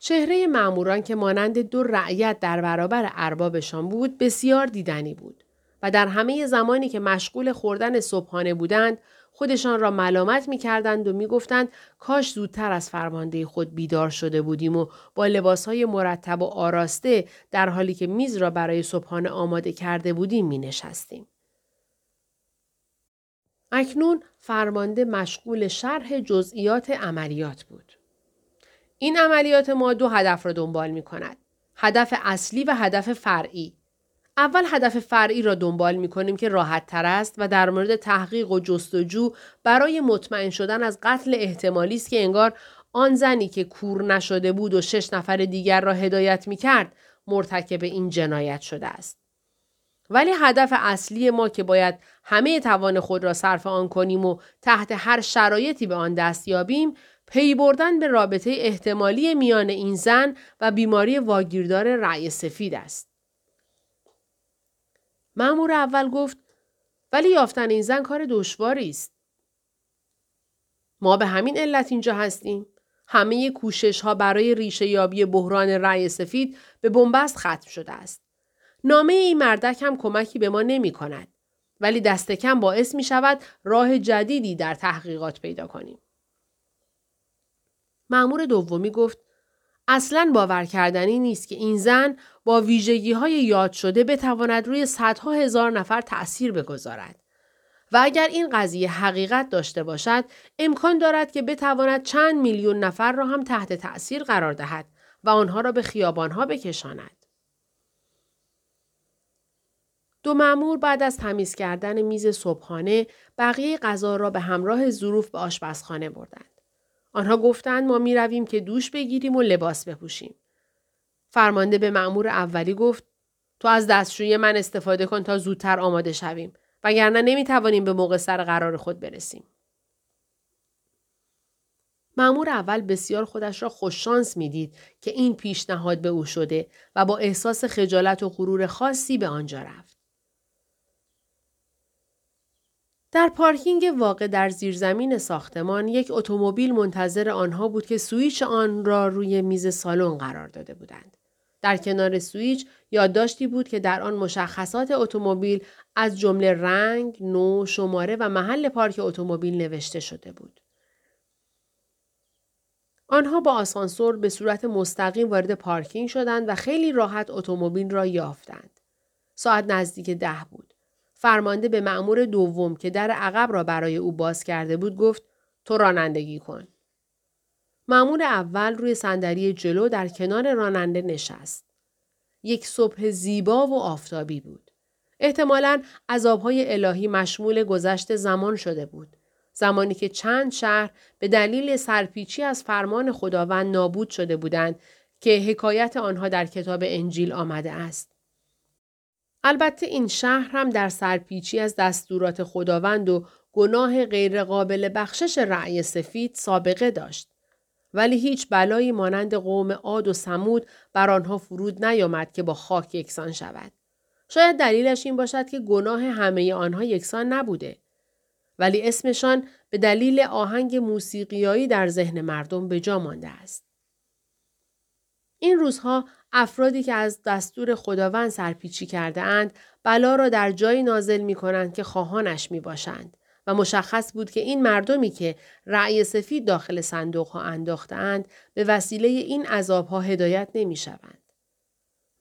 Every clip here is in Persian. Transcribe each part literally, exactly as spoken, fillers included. چهره ماموران که مانند دو رعیت در برابر اربابشان بود بسیار دیدنی بود و در همه زمانی که مشغول خوردن صبحانه بودند خودشان را ملامت می‌کردند و می‌گفتند کاش زودتر از فرمانده خود بیدار شده بودیم و با لباس‌های مرتب و آراسته در حالی که میز را برای صبحانه آماده کرده بودیم می‌نشستیم. اکنون فرمانده مشغول شرح جزئیات عملیات بود. این عملیات ما دو هدف را دنبال می‌کند: هدف اصلی و هدف فرعی. اول هدف فرعی را دنبال می‌کنیم که راحت‌تر است و در مورد تحقیق و جستجو برای مطمئن شدن از قتل احتمالی است که انگار آن زنی که کور نشده بود و شش نفر دیگر را هدایت می‌کرد مرتکب این جنایت شده است. ولی هدف اصلی ما که باید همه توان خود را صرف آن کنیم و تحت هر شرایطی به آن دست یابیم، پی بردن به رابطه احتمالی میان این زن و بیماری واگیردار رأی سفید است. مأمور اول گفت ولی یافتن این زن کار دشواری است. ما به همین علت اینجا هستیم. همه کوشش ها برای ریشه یابی بحران رأی سفید به بنبست ختم شده است. نامه این مردک هم کمکی به ما نمی کند، ولی دست کم باعث می شود راه جدیدی در تحقیقات پیدا کنیم. مأمور دومی گفت اصلاً باور کردنی نیست که این زن با ویژگی‌های یاد شده بتواند روی صدها هزار نفر تأثیر بگذارد و اگر این قضیه حقیقت داشته باشد امکان دارد که بتواند چند میلیون نفر را هم تحت تأثیر قرار دهد و آنها را به خیابان‌ها بکشاند. دو مأمور بعد از تمیز کردن میز صبحانه بقیه غذا را به همراه ظروف به آشپزخانه بردند. آنها گفتند ما می رویم که دوش بگیریم و لباس بپوشیم. فرمانده به مأمور اولی گفت تو از دستشویی من استفاده کن تا زودتر آماده شویم وگرنه نمی توانیم به موقع سر قرار خود برسیم. مأمور اول بسیار خودش را خوششانس می دید که این پیشنهاد به او شده و با احساس خجالت و غرور خاصی به آنجا رفت. در پارکینگ واقع در زیرزمین ساختمان یک اتومبیل منتظر آنها بود که سوئیچ آن را روی میز سالن قرار داده بودند. در کنار سوئیچ یادداشتی بود که در آن مشخصات اتومبیل از جمله رنگ، نوع، شماره و محل پارک اتومبیل نوشته شده بود. آنها با آسانسور به صورت مستقیم وارد پارکینگ شدند و خیلی راحت اتومبیل را یافتند. ساعت نزدیک ده بود. فرمانده به مأمور دوم که در عقب را برای او باز کرده بود گفت تو رانندگی کن. مأمور اول روی صندلی جلو در کنار راننده نشست. یک صبح زیبا و آفتابی بود. احتمالاً عذابهای الهی مشمول گذشت زمان شده بود. زمانی که چند شهر به دلیل سرپیچی از فرمان خداوند نابود شده بودند که حکایت آنها در کتاب انجیل آمده است. البته این شهر هم در سرپیچی از دستورات خداوند و گناه غیرقابل بخشش رأی سفید سابقه داشت. ولی هیچ بلایی مانند قوم عاد و ثمود بر آنها فرود نیامد که با خاک یکسان شود. شاید دلیلش این باشد که گناه همه آنها یکسان نبوده. ولی اسمشان به دلیل آهنگ موسیقیایی در ذهن مردم به جا مانده است. این روزها افرادی که از دستور خداوند سرپیچی کرده اند بلا را در جایی نازل می کنند که خواهانش می باشند و مشخص بود که این مردمی که رأی سفید داخل صندوق ها انداخته اند به وسیله این عذاب ها هدایت نمی شوند.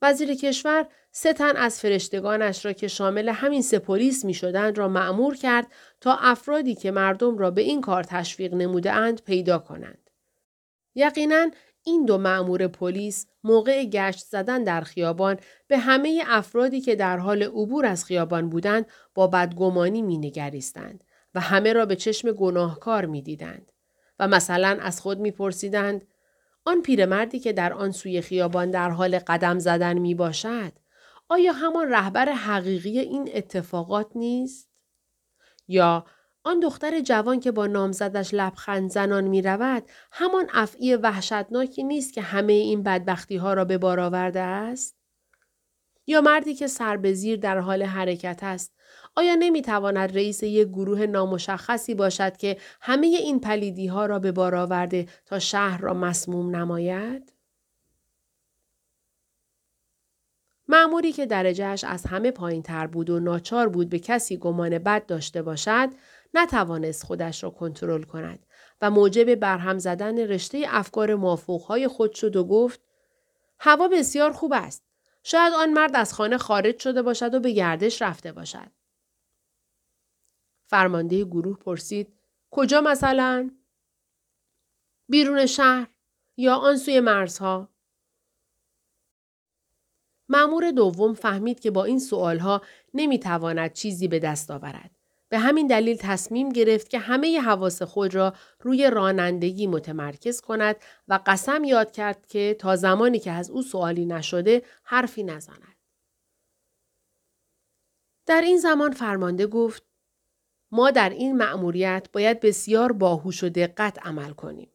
وزیر کشور سه تن از فرشتگانش را که شامل همین سه پلیس می شدند را مأمور کرد تا افرادی که مردم را به این کار تشویق نموده اند پیدا کنند. یقیناً این دو مأمور پلیس موقع گشت زدن در خیابان به همه افرادی که در حال عبور از خیابان بودند با بدگمانی مینگریستند و همه را به چشم گناهکار میدیدند و مثلا از خود میپرسیدند آن پیرمردی که در آن سوی خیابان در حال قدم زدن میباشد آیا همان رهبر حقیقی این اتفاقات نیست؟ یا آن دختر جوان که با نامزدش لبخند زنان می رود همان افعی وحشتناکی نیست که همه این بدبختی ها را به بار آورده است؟ یا مردی که سر به زیر در حال حرکت است آیا نمی تواند رئیس یک گروه نامشخصی باشد که همه این پلیدی ها را به بار آورده تا شهر را مسموم نماید؟ مأموری که درجهش از همه پایین تر بود و ناچار بود به کسی گمان بد داشته باشد، نتوانست خودش را کنترل کند و موجب برهم زدن رشته افکار مافوقهای خود شد و گفت: هوا بسیار خوب است. شاید آن مرد از خانه خارج شده باشد و به گردش رفته باشد. فرمانده گروه پرسید: کجا مثلا؟ بیرون شهر یا آن سوی مرزها؟ مأمور دوم فهمید که با این سوالها نمیتواند چیزی به دست آورد. به همین دلیل تصمیم گرفت که همه ی حواس خود را روی رانندگی متمرکز کند و قسم یاد کرد که تا زمانی که از او سوالی نشده حرفی نزند. در این زمان فرمانده گفت: ما در این مأموریت باید بسیار باهوش و دقت عمل کنیم.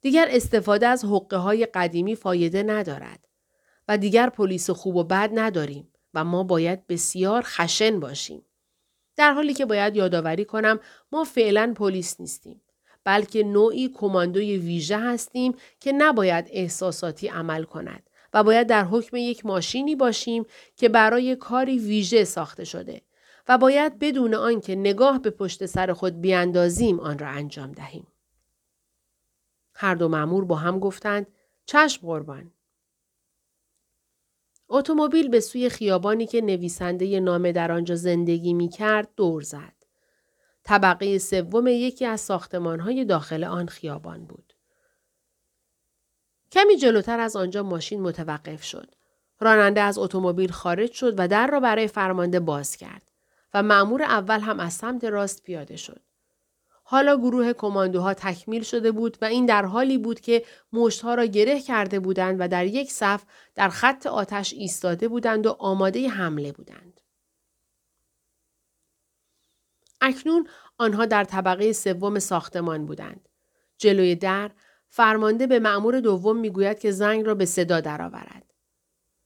دیگر استفاده از حقه های قدیمی فایده ندارد و دیگر پلیس خوب و بد نداریم و ما باید بسیار خشن باشیم. در حالی که باید یادآوری کنم ما فعلا پلیس نیستیم، بلکه نوعی کماندوی ویژه هستیم که نباید احساساتی عمل کند و باید در حکم یک ماشینی باشیم که برای کاری ویژه ساخته شده و باید بدون آن که نگاه به پشت سر خود بیاندازیم آن را انجام دهیم. هر دو مأمور با هم گفتند: چشم قربان. اتومبیل به سوی خیابانی که نویسنده نامه در آنجا زندگی می کرد دور زد. طبقه سوم یکی از ساختمان‌های داخل آن خیابان بود. کمی جلوتر از آنجا ماشین متوقف شد. راننده از اتومبیل خارج شد و در را برای فرمانده باز کرد و مأمور اول هم از سمت راست پیاده شد. حالا گروه کماندوها تکمیل شده بود و این در حالی بود که مشتها را گره کرده بودند و در یک صف در خط آتش ایستاده بودند و آماده حمله بودند. اکنون آنها در طبقه سوم ساختمان بودند. جلوی در، فرمانده به مأمور دوم میگوید که زنگ را به صدا درآورد.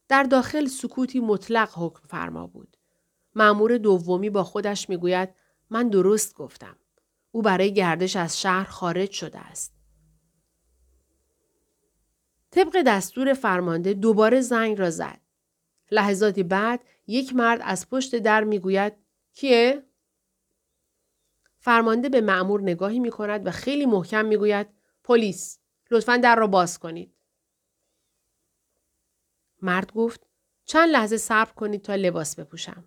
در داخل سکوتی مطلق حکم فرما بود. مأمور دومی با خودش میگوید: من درست گفتم. او برای گردش از شهر خارج شده است. طبق دستور فرمانده دوباره زنگ را زد. لحظاتی بعد یک مرد از پشت در میگوید: کیه؟ فرمانده به مأمور نگاهی میکند و خیلی محکم میگوید: پلیس، لطفاً در را باز کنید. مرد گفت: چند لحظه صبر کنید تا لباس بپوشم.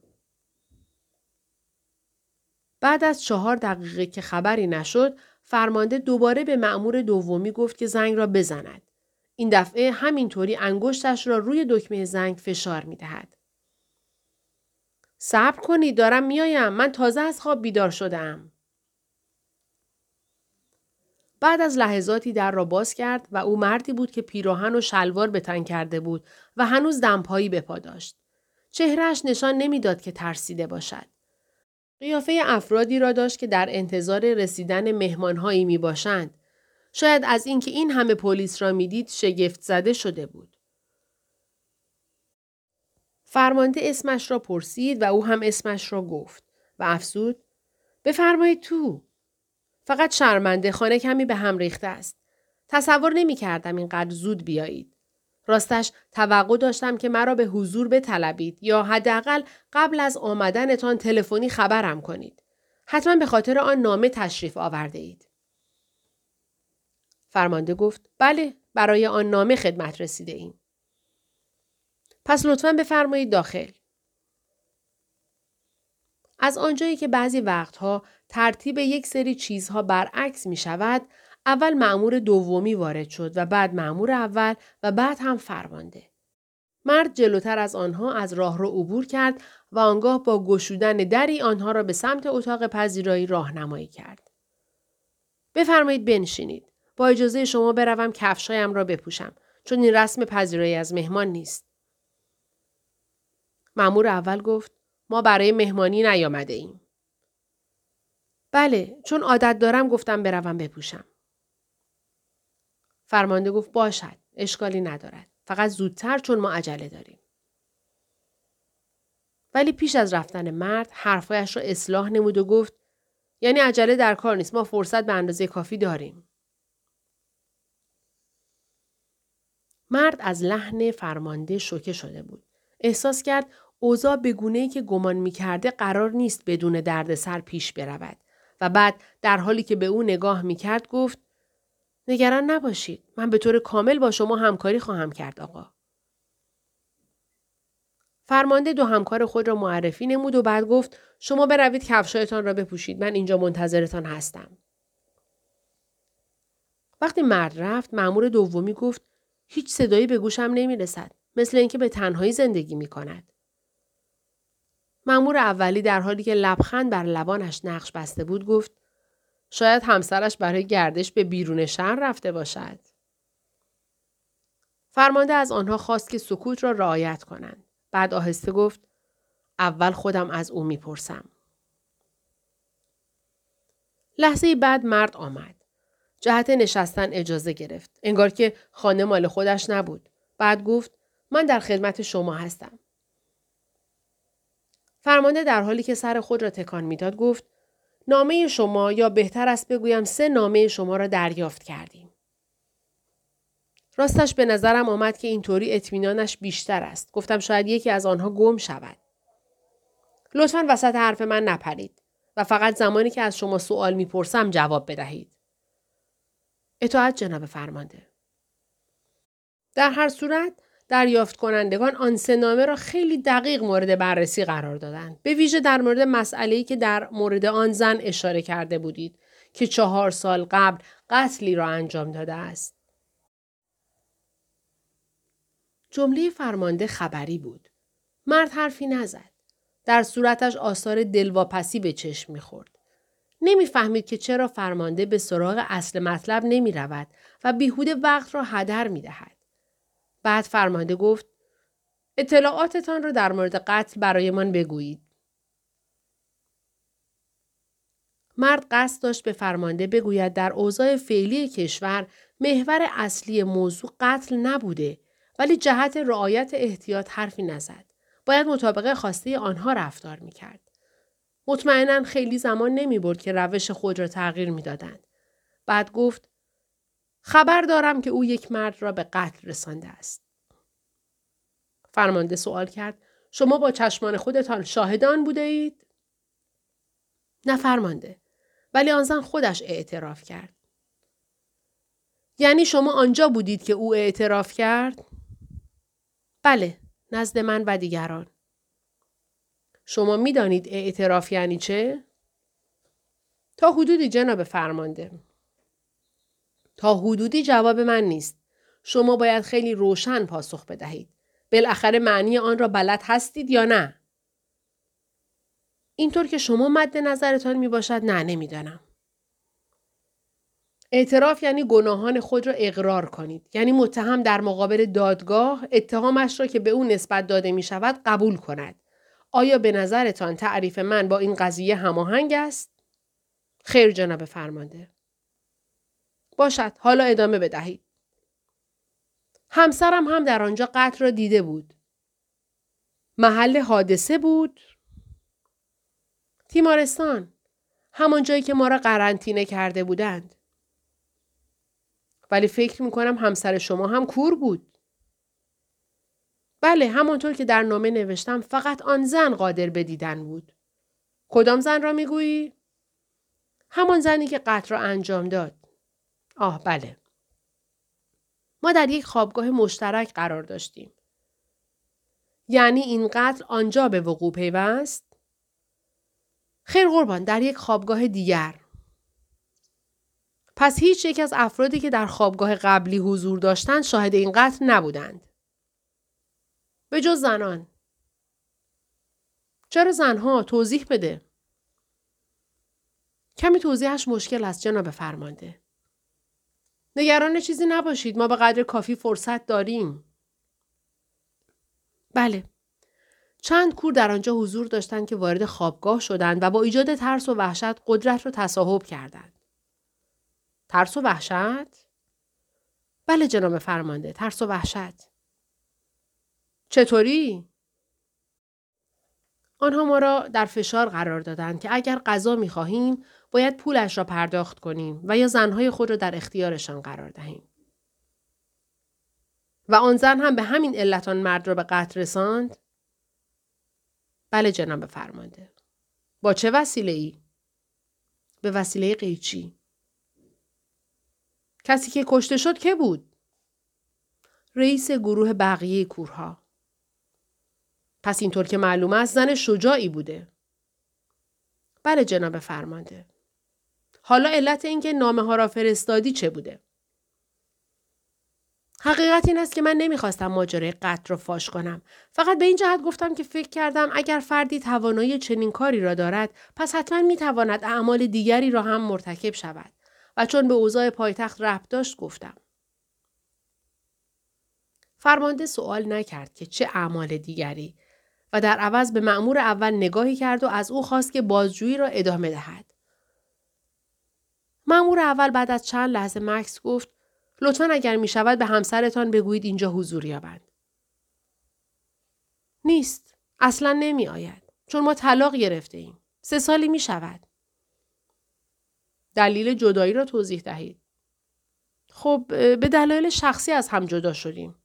بعد از چهار دقیقه که خبری نشد، فرمانده دوباره به مأمور دومی گفت که زنگ را بزند. این دفعه همینطوری انگشتش را روی دکمه زنگ فشار می دهد. صبر کنید، دارم میایم. من تازه از خواب بیدار شدم. بعد از لحظاتی در را باز کرد و او مردی بود که پیراهن و شلوار به تن کرده بود و هنوز دمپایی به پا داشت. چهرهش نشان نمیداد که ترسیده باشد. قیافه افرادی را داشت که در انتظار رسیدن مهمانهایی می باشند. شاید از اینکه این همه پلیس را می دید شگفت زده شده بود. فرمانده اسمش را پرسید و او هم اسمش را گفت و افسود: بفرمایید تو. فقط شرمنده، خانه کمی به هم ریخته است. تصور نمی کردم اینقدر زود بیایید. راستش توقع داشتم که مرا به حضور بطلبید یا حداقل قبل از آمدنتان تلفنی خبرم کنید. حتما به خاطر آن نامه تشریف آورده اید. فرمانده گفت: بله، برای آن نامه خدمت رسیده ایم. پس لطفاً بفرمایید داخل. از آنجایی که بعضی وقتها ترتیب یک سری چیزها برعکس می شود، اول مأمور دومی وارد شد و بعد مأمور اول و بعد هم فرمانده. مرد جلوتر از آنها از راهرو عبور کرد و آنگاه با گشودن دری آنها را به سمت اتاق پذیرایی راهنمایی کرد. بفرمایید بنشینید. با اجازه شما بروم کفشایم را بپوشم، چون این رسم پذیرایی از مهمان نیست. مأمور اول گفت: ما برای مهمانی نیامده ایم. بله، چون عادت دارم گفتم بروم بپوشم. فرمانده گفت: باشد، اشکالی ندارد. فقط زودتر چون ما عجله داریم. ولی پیش از رفتن مرد حرفایش را اصلاح نمود و گفت: یعنی عجله در کار نیست، ما فرصت به اندازه کافی داریم. مرد از لحن فرمانده شوکه شده بود. احساس کرد اوضاع به گونه‌ای که گمان می‌کرده قرار نیست بدون دردسر پیش برود و بعد در حالی که به او نگاه می‌کرد گفت: نگران نباشید، من به طور کامل با شما همکاری خواهم کرد آقا. فرمانده دو همکار خود را معرفی نمود و بعد گفت: شما بروید کفشایتان را بپوشید، من اینجا منتظرتان هستم. وقتی مرد رفت، مأمور دومی گفت: هیچ صدایی به گوشم نمی‌رسد، مثل اینکه به تنهایی زندگی می‌کند. مأمور اولی در حالی که لبخند بر لبانش نقش بسته بود گفت: شاید همسرش برای گردش به بیرون شهر رفته باشد. فرمانده از آنها خواست که سکوت را رعایت کنند. بعد آهسته گفت: اول خودم از او میپرسم. لحظه بعد مرد آمد. جهت نشستن اجازه گرفت. انگار که خانه مال خودش نبود. بعد گفت: من در خدمت شما هستم. فرمانده در حالی که سر خود را تکان میداد گفت: نامه شما، یا بهتر است بگویم سه نامه شما را دریافت کردیم. راستش به نظرم آمد که اینطوری اطمینانش بیشتر است. گفتم شاید یکی از آنها گم شود. لطفاً وسط حرف من نپرید و فقط زمانی که از شما سوال میپرسم جواب بدهید. اطاعت جناب فرمانده. در هر صورت دریافت کنندگان آن سه نامه را خیلی دقیق مورد بررسی قرار دادند، به ویژه در مورد مسئله‌ای که در مورد آن زن اشاره کرده بودید که چهار سال قبل قتلی را انجام داده است. جمله فرمانده خبری بود. مرد حرفی نزد. در صورتش آثار دلواپسی به چشم می‌خورد. نمی‌فهمید که چرا فرمانده به سراغ اصل مطلب نمی‌رود و بیهوده وقت را هدر می‌دهد. بعد فرمانده گفت: اطلاعاتتان را در مورد قتل برای من بگویید. مرد قصد داشت به فرمانده بگوید در اوضاع فعلی کشور محور اصلی موضوع قتل نبوده، ولی جهت رعایت احتیاط حرفی نزد. باید مطابق خواسته آنها رفتار میکرد. مطمئناً خیلی زمان نمیبرد که روش خود را تغییر میدادند. بعد گفت: خبر دارم که او یک مرد را به قتل رسانده است. فرمانده سوال کرد: شما با چشمان خودتان شاهدان بوده اید؟ نه فرمانده، ولی آن زن خودش اعتراف کرد. یعنی شما آنجا بودید که او اعتراف کرد؟ بله، نزد من و دیگران. شما می دانید اعتراف یعنی چه؟ تا حدودی جناب فرمانده. تا حدودی جواب من نیست. شما باید خیلی روشن پاسخ بدهید. بالاخره معنی آن را بلد هستید یا نه؟ اینطور که شما مد نظرتان می باشد نه نمیدانم. اعتراف یعنی گناهان خود را اقرار کنید. یعنی متهم در مقابل دادگاه اتهامش را که به او نسبت داده می شود قبول کند. آیا به نظرتان تعریف من با این قضیه هماهنگ است؟ خیر جناب فرمانده. باشد، حالا ادامه بدهید. همسرم هم در آنجا قتل را دیده بود. محل حادثه بود؟ تیمارستان، همان جایی که ما را قرنطینه کرده بودند. ولی فکر میکنم همسر شما هم کور بود. بله، همانطور که در نامه نوشتم فقط آن زن قادر به دیدن بود. کدام زن را میگویی؟ همان زنی که قتل را انجام داد. آه بله. ما در یک خوابگاه مشترک قرار داشتیم. یعنی این قتل آنجا به وقوع پیوست؟ خیر قربان، در یک خوابگاه دیگر. پس هیچ یک از افرادی که در خوابگاه قبلی حضور داشتند شاهد این قتل نبودند. به جز زنان. چرا زنها؟ توضیح بده. کمی توضیحش مشکل است جناب فرمانده. نگران چیزی نباشید، ما به قدر کافی فرصت داریم. بله. چند کور در آنجا حضور داشتند که وارد خوابگاه شدند و با ایجاد ترس و وحشت قدرت را تصاحب کردند. ترس و وحشت؟ بله جناب فرمانده، ترس و وحشت. چطوری؟ آنها ما را در فشار قرار دادند که اگر غذا می‌خواهیم باید پولش را پرداخت کنیم و یا زنهای خود را در اختیارشان قرار دهیم. و آن زن هم به همین علت آن مرد را به قتل رساند؟ بله جناب فرمانده. با چه وسیله‌ای؟ به وسیله قیچی. کسی که کشته شد که بود؟ رئیس گروه بقیه کورها. پس اینطور که معلوم است زن شجاعی بوده. بله جناب فرمانده. حالا علت اینکه نامه ها را فرستادی چه بوده؟ حقیقت این است که من نمیخواستم ماجرای قتل را فاش کنم. فقط به این جهت گفتم که فکر کردم اگر فردی توانایی چنین کاری را دارد پس حتما میتواند اعمال دیگری را هم مرتکب شود و چون به اوضاع پایتخت ربط داشت گفتم. فرمانده سوال نکرد که چه اعمال دیگری و در عوض به مأمور اول نگاهی کرد و از او خواست که بازجویی را ادامه دهد. مأمور اول بعد از چند لحظه مکث گفت لطفاً اگر می شود به همسرتان بگویید اینجا حضور یابند. نیست. اصلاً نمی آید. چون ما طلاق گرفته ایم. سه سالی می شود. دلیل جدایی را توضیح دهید. خب به دلایل شخصی از هم جدا شدیم.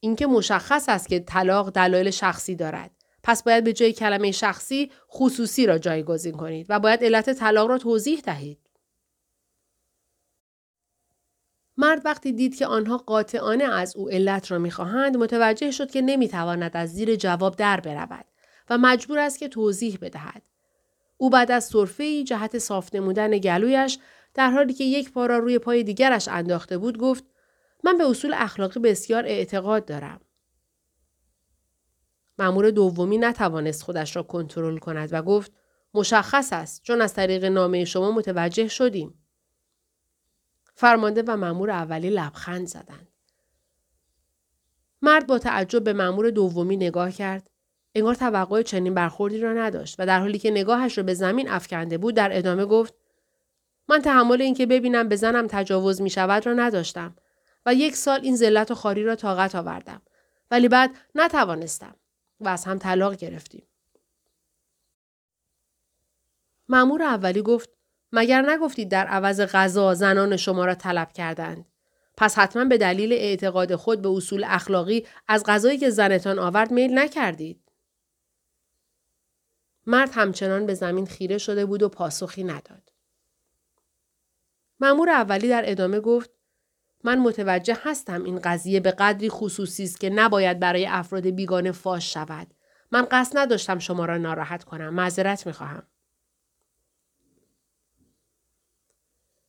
اینکه مشخص است که طلاق دلایل شخصی دارد. پس باید به جای کلمه شخصی خصوصی را جایگزین کنید و باید علت طلاق را توضیح دهید. مرد وقتی دید که آنها قاطعانه از او علت را می‌خواهند متوجه شد که نمی‌تواند از زیر جواب در برود و مجبور است که توضیح بدهد. او بعد از سرفه‌ای جهت صاف نمودن گلویش در حالی که یک پا را روی پای دیگرش انداخته بود گفت من به اصول اخلاقی بسیار اعتقاد دارم. مأمور دومی نتوانست خودش را کنترل کند و گفت مشخص است چون از طریق نامه شما متوجه شدیم. فرمانده و مأمور اولی لبخند زدند. مرد با تعجب به مأمور دومی نگاه کرد. انگار توقع چنین برخوردی را نداشت و در حالی که نگاهش را به زمین افکنده بود در ادامه گفت من تحمل این که ببینم به زنم تجاوز می شود را نداشتم و یک سال این ذلت و خواری را طاقت آوردم ولی بعد نتوانستم و از هم طلاق گرفتیم. مأمور اولی گفت مگر نگفتید در عوض غذا زنان شما را طلب کردند؟ پس حتما به دلیل اعتقاد خود به اصول اخلاقی از غذایی که زنتان آورد میل نکردید. مرد همچنان به زمین خیره شده بود و پاسخی نداد. مأمور اولی در ادامه گفت من متوجه هستم این قضیه به قدری خصوصی است که نباید برای افراد بیگانه فاش شود. من قصد نداشتم شما را ناراحت کنم. معذرت میخواهم.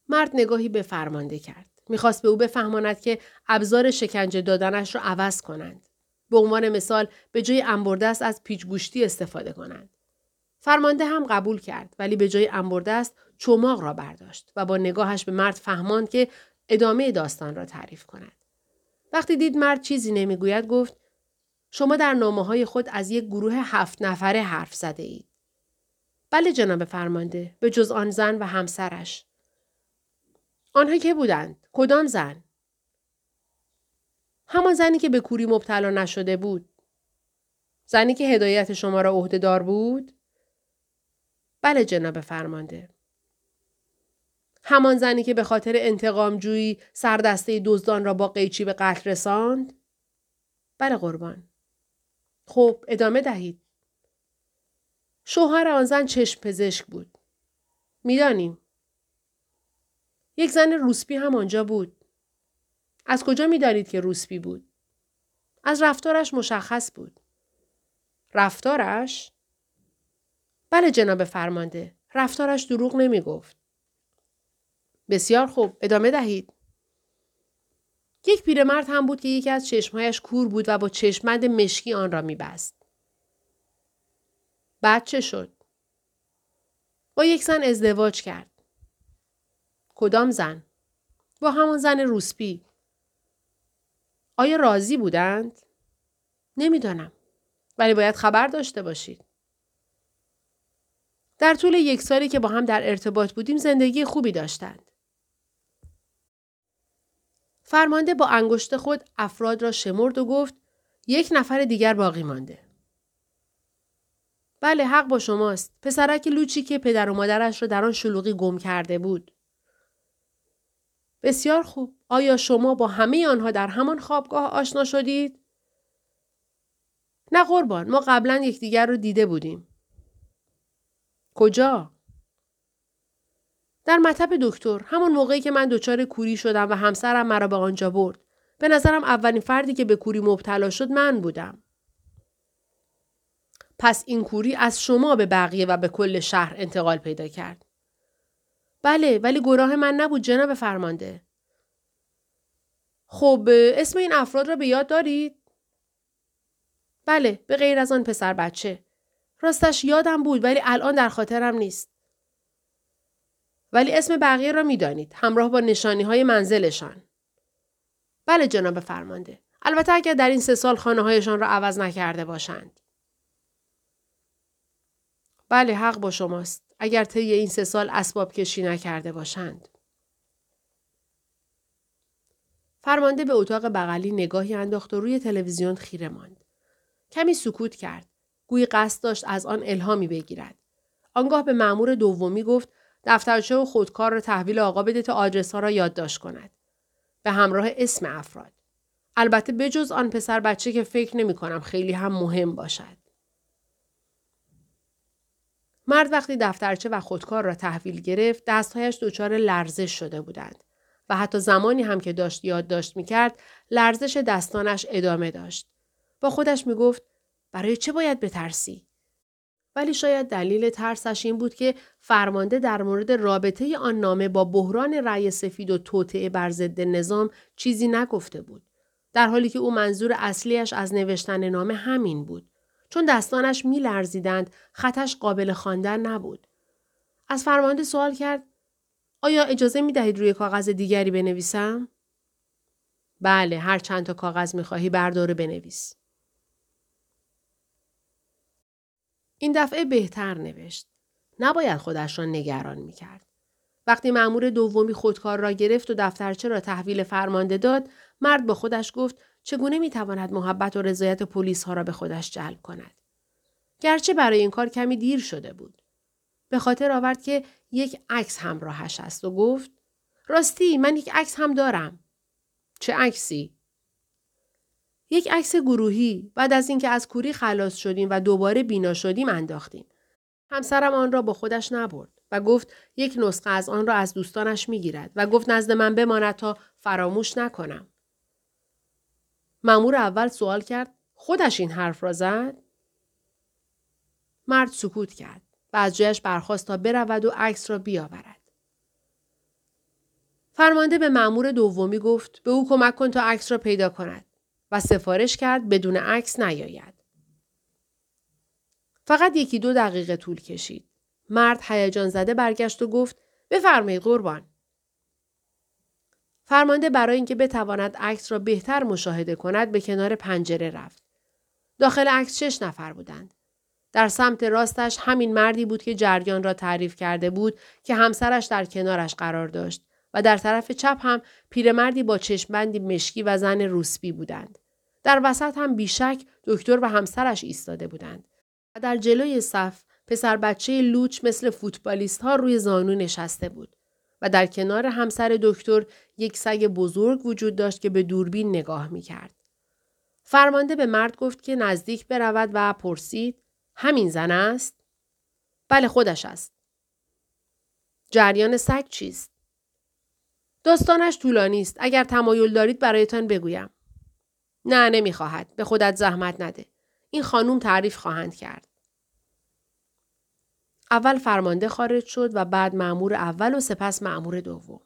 مرد نگاهی به فرمانده کرد. میخواست به او بفهماند که ابزار شکنجه دادنش را عوض کنند. به عنوان مثال به جای انبردست از پیچگوشتی استفاده کنند. فرمانده هم قبول کرد ولی به جای انبردست چماق را برداشت و با نگاهش به مرد فهماند که ادامه داستان را تعریف کند. وقتی دید مرد چیزی نمیگوید گفت شما در نامه‌های خود از یک گروه هفت نفره حرف زده اید. بله جناب فرمانده، به جز آن زن و همسرش. آنها که بودند؟ کدام زن؟ همان زنی که به کوری مبتلا نشده بود. زنی که هدایت شما را عهده‌دار بود؟ بله جناب فرمانده. همان زنی که به خاطر انتقام جویی سردسته دزدان را با قیچی به قتل رساند؟ بله قربان. خب ادامه دهید. شوهر آن زن چشم پزشک بود. میدانیم. یک زن روسپی هم آنجا بود. از کجا می دانید که روسپی بود؟ از رفتارش مشخص بود. رفتارش؟ بله جناب فرمانده. رفتارش دروغ نمی گفت. بسیار خوب. ادامه دهید. یک پیرمرد هم بود که یکی از چشمهایش کور بود و با چشمند مشکی آن را می بست. بعد چه شد؟ با یک زن ازدواج کرد. کدام زن؟ با همان زن روسپی. آیا راضی بودند؟ نمیدانم. ولی باید خبر داشته باشید. در طول یک سالی که با هم در ارتباط بودیم زندگی خوبی داشتند. فرمانده با انگشت خود افراد را شمرد و گفت یک نفر دیگر باقی مانده. بله حق با شماست. پسرک لوچی که پدر و مادرش را در آن شلوغی گم کرده بود. بسیار خوب. آیا شما با همه آنها در همان خوابگاه آشنا شدید؟ نه قربان، ما قبلا یکدیگر رو دیده بودیم. کجا؟ در مطب دکتر، همون موقعی که من دچار کوری شدم و همسرم مرا به آنجا برد. به نظرم اولین فردی که به کوری مبتلا شد من بودم. پس این کوری از شما به بقیه و به کل شهر انتقال پیدا کرد. بله، ولی گناه من نبود جناب فرمانده. خب اسم این افراد را به یاد دارید؟ بله، به غیر از آن پسر بچه. راستش یادم بود ولی الان در خاطرم نیست. ولی اسم بقیه را می دانید، همراه با نشانی های منزلشان. بله جناب فرمانده. البته اگر در این سه سال خانه هایشان را عوض نکرده باشند. بله حق با شماست. اگر طی این سه سال اسباب کشی نکرده باشند. فرمانده به اتاق بغلی نگاهی انداخت و روی تلویزیون خیره ماند. کمی سکوت کرد. گویی قصد داشت از آن الهامی بگیرد. آنگاه به مأمور دومی گفت دفترچه و خودکار را تحویل آقا بده تا آدرس‌ها را یادداشت کند. به همراه اسم افراد. البته بجز آن پسر بچه که فکر نمی کنم خیلی هم مهم باشد. مرد وقتی دفترچه و خودکار را تحویل گرفت دستهایش دچار لرزش شده بودند و حتی زمانی هم که داشت یادداشت می‌کرد لرزش دستانش ادامه داشت. با خودش می‌گفت برای چه باید بترسی؟ ولی شاید دلیل ترسش این بود که فرمانده در مورد رابطه آن نامه با بحران رأی سفید و توطئه بر ضد نظام چیزی نگفته بود، در حالی که او منظور اصلیش از نوشتن نامه همین بود. چون دستانش می لرزیدند خطش قابل خواندن نبود. از فرمانده سوال کرد آیا اجازه می دهید روی کاغذ دیگری بنویسم؟ بله، هر چند تا کاغذ می خواهی بردار بنویس. این دفعه بهتر نوشت. نباید خودش را نگران می کرد. وقتی مأمور دومی خودکار را گرفت و دفترچه را تحویل فرمانده داد، مرد با خودش گفت چگونه می تواند محبت و رضایت پلیس ها را به خودش جلب کند. گرچه برای این کار کمی دیر شده بود. به خاطر آورد که یک عکس همراهش است و گفت راستی من یک عکس هم دارم. چه عکسی؟ یک عکس گروهی بعد از اینکه از کوری خلاص شدیم و دوباره بینا شدیم انداختیم. همسرم آن را با خودش نبرد و گفت یک نسخه از آن را از دوستانش می گیرد و گفت نزد من بماند تا فراموش نکنم. مأمور اول سوال کرد خودش این حرف را زد؟ مرد سکوت کرد و از جایش برخاست تا برود و عکس را بیاورد. فرمانده به مأمور دومی گفت به او کمک کن تا عکس را پیدا کند و سفارش کرد بدون عکس نیاید. فقط یکی دو دقیقه طول کشید. مرد هیجان زده برگشت و گفت بفرمایید قربان. فرمانده برای اینکه بتواند عکس را بهتر مشاهده کند به کنار پنجره رفت. داخل عکس شش نفر بودند. در سمت راستش همین مردی بود که جریان را تعریف کرده بود که همسرش در کنارش قرار داشت و در طرف چپ هم پیرمردی با چشمبندی مشکی و زن روسبی بودند. در وسط هم بیشک دکتر و همسرش ایستاده بودند. و در جلوی صف پسر بچه لوچ مثل فوتبالیست ها روی زانو نشسته بود. و در کنار همسر دکتر یک سگ بزرگ وجود داشت که به دوربین نگاه می‌کرد. فرمانده به مرد گفت که نزدیک برود و پرسید همین زن است؟ بله خودش است. جریان سگ چیست؟ داستانش طولانی است. اگر تمایل دارید برایتان بگویم. نه نمی‌خواهد. به خودت زحمت نده. این خانم تعریف خواهند کرد. اول فرمانده خارج شد و بعد مأمور اول و سپس مأمور دوم.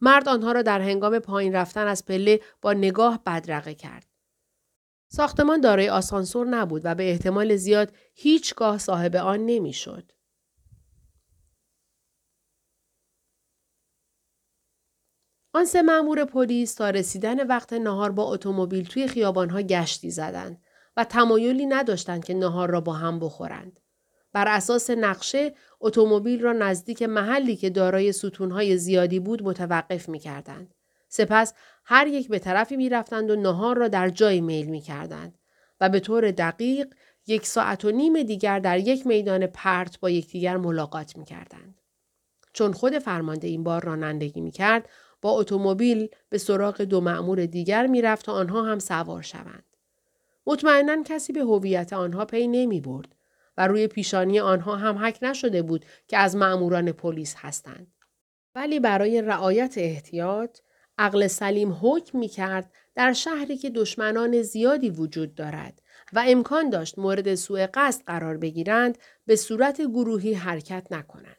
مرد آنها را در هنگام پایین رفتن از پله با نگاه بدرقه کرد. ساختمان دارای آسانسور نبود و به احتمال زیاد هیچگاه صاحب آن نمی‌شد. آن سه مأمور پلیس تا رسیدن وقت نهار با اتومبیل توی خیابان‌ها گشتی زدند و تمایلی نداشتند که نهار را با هم بخورند. بر اساس نقشه اتومبیل را نزدیک محلی که دارای ستونهای زیادی بود متوقف می‌کردند. سپس هر یک به طرفی می‌رفتند و نهار را در جایی میل می‌کردند و به طور دقیق یک ساعت و نیم دیگر در یک میدان پرت با یکدیگر ملاقات می‌کردند. چون خود فرمانده این بار رانندگی می‌کرد، با اتومبیل به سراغ دو مأمور دیگر می‌رفت تا آنها هم سوار شوند. مطمئناً کسی به هویت آنها پی نمی برد و روی پیشانی آنها هم حک نشده بود که از مأموران پلیس هستند. ولی برای رعایت احتیاط، عقل سلیم حکم می کرد در شهری که دشمنان زیادی وجود دارد و امکان داشت مورد سوء قصد قرار بگیرند به صورت گروهی حرکت نکنند.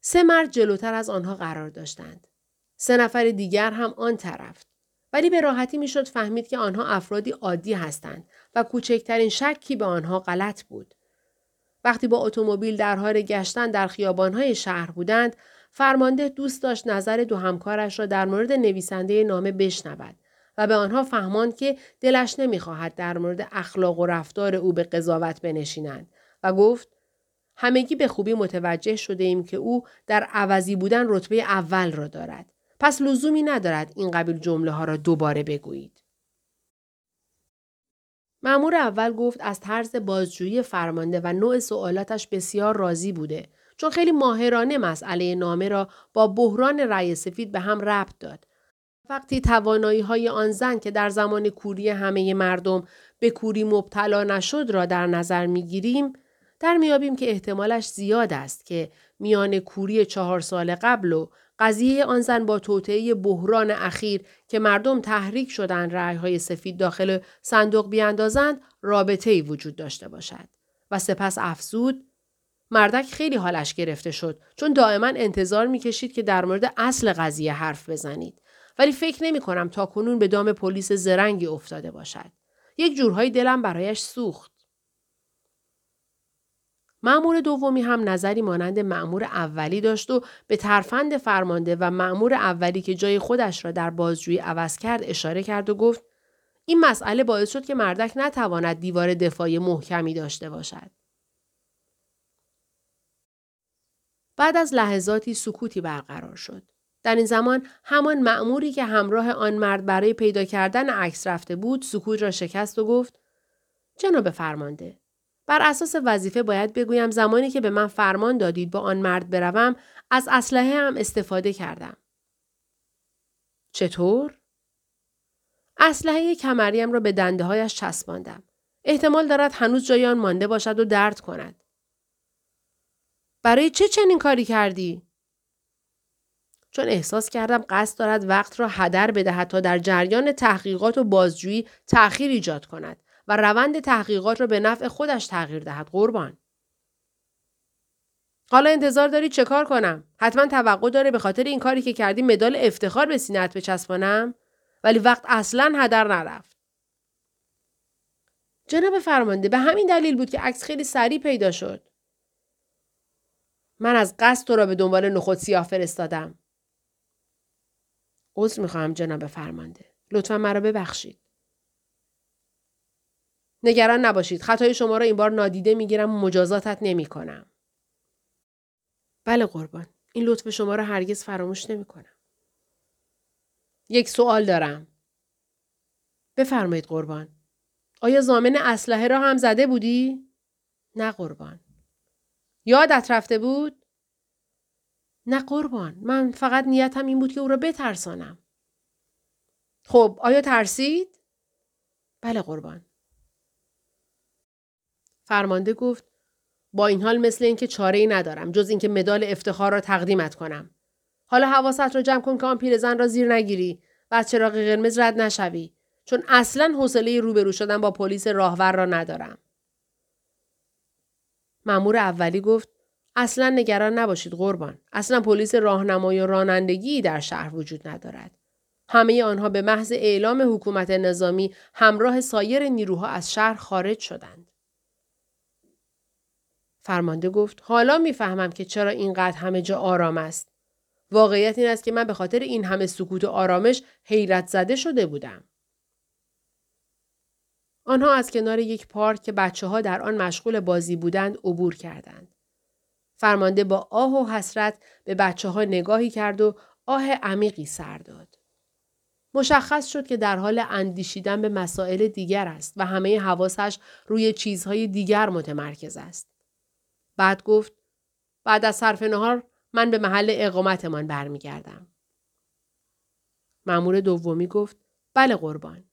سه مرد جلوتر از آنها قرار داشتند. سه نفر دیگر هم آن طرف. ولی به راحتی میشد فهمید که آنها افرادی عادی هستند و کوچکترین شکی به آنها غلط بود. وقتی با اتومبیل در حال گشتن در خیابان‌های شهر بودند، فرمانده دوست داشت نظر دو همکارش را در مورد نویسنده نامه بشنود و به آنها فهماند که دلش نمی‌خواهد در مورد اخلاق و رفتار او به قضاوت بنشینند و گفت: همگی به خوبی متوجه شده ایم که او در عوضی بودن رتبه اول را دارد. پس لزومی ندارد این قبیل جمله ها را دوباره بگویید. مأمور اول گفت از طرز بازجویی فرمانده و نوع سوالاتش بسیار راضی بوده، چون خیلی ماهرانه مسئله نامه را با بحران رأی سفید به هم ربط داد. وقتی توانایی های آن زن که در زمان کوری همه مردم به کوری مبتلا نشد را در نظر می گیریم، در میابیم که احتمالش زیاد است که میان کوری چهار سال قبل و قضیه آن زن با توطئه بحران اخیر که مردم تحریک شدن رأی‌های سفید داخل صندوق بیاندازند رابطه‌ای وجود داشته باشد. و سپس افزود: مردک خیلی حالش گرفته شد، چون دائما انتظار می‌کشید که در مورد اصل قضیه حرف بزنید، ولی فکر نمی‌کنم تاکنون به دام پلیس زرنگی افتاده باشد. یک جورهای دلم برایش سوخت. مأمور دومی هم نظری مانند مأمور اولی داشت و به ترفند فرمانده و مأمور اولی که جای خودش را در بازجویی عوض کرد اشاره کرد و گفت: این مسئله باعث شد که مردک نتواند دیوار دفاعی محکمی داشته باشد. بعد از لحظاتی سکوتی برقرار شد. در این زمان همان مأموری که همراه آن مرد برای پیدا کردن عکس رفته بود سکوت را شکست و گفت: جناب فرمانده، بر اساس وظیفه باید بگویم زمانی که به من فرمان دادید با آن مرد بروم از اسلحه هم استفاده کردم. چطور؟ اسلحه کمریم را به دنده هایش چسباندم. احتمال دارد هنوز جای آن مانده باشد و درد کند. برای چه چنین کاری کردی؟ چون احساس کردم قصد دارد وقت را هدر بدهد تا در جریان تحقیقات و بازجویی تأخیر ایجاد کند و روند تحقیقات را به نفع خودش تغییر دهد. قربان، حالا انتظار داری چه کار کنم؟ حتما توقع داره به خاطر این کاری که کردی مدال افتخار به سینه‌ات بچسبانم؟ ولی وقت اصلاً هدر نرفت. جناب فرمانده، به همین دلیل بود که عکس خیلی سریع پیدا شد. من از قصد تو را به دنبال نخود سیاه فرستادم. عذر می‌خواهم جناب فرمانده، لطفاً مرا ببخشید. نگران نباشید، خطای شما را این بار نادیده میگیرم و مجازاتت نمی کنم. بله قربان، این لطف شما را هرگز فراموش نمی کنم. یک سوال دارم. بفرمایید قربان. آیا ضامن اسلحه را هم زده بودی؟ نه قربان. یادت رفته بود؟ نه قربان، من فقط نیتم این بود که او را بترسانم. خب، آیا ترسید؟ بله قربان. فرمانده گفت: با این حال مثل اینکه چاره‌ای ندارم جز اینکه مدال افتخار را تقدیمت کنم. حالا حواست را جمع کن که آن پیرزن را زیر نگیری و از چراغ قرمز رد نشوی، چون اصلاً حوصله روبرو شدن با پلیس راهور را ندارم. مأمور اولی گفت: اصلاً نگران نباشید قربان، اصلاً پلیس راهنمایی و رانندگی در شهر وجود ندارد. همه آنها به محض اعلام حکومت نظامی همراه سایر نیروها از شهر خارج شدند. فرمانده گفت: حالا میفهمم که چرا اینقدر همه جا آرام است. واقعیت این است که من به خاطر این همه سکوت و آرامش حیرت زده شده بودم. آنها از کنار یک پارک که بچه‌ها در آن مشغول بازی بودند عبور کردند. فرمانده با آه و حسرت به بچه‌ها نگاهی کرد و آه عمیقی سر داد. مشخص شد که در حال اندیشیدن به مسائل دیگر است و همه حواسش روی چیزهای دیگر متمرکز است. بعد گفت: بعد از صرف نهار من به محل اقامتمان برمیگردم. مأمور دومی گفت: بله قربان.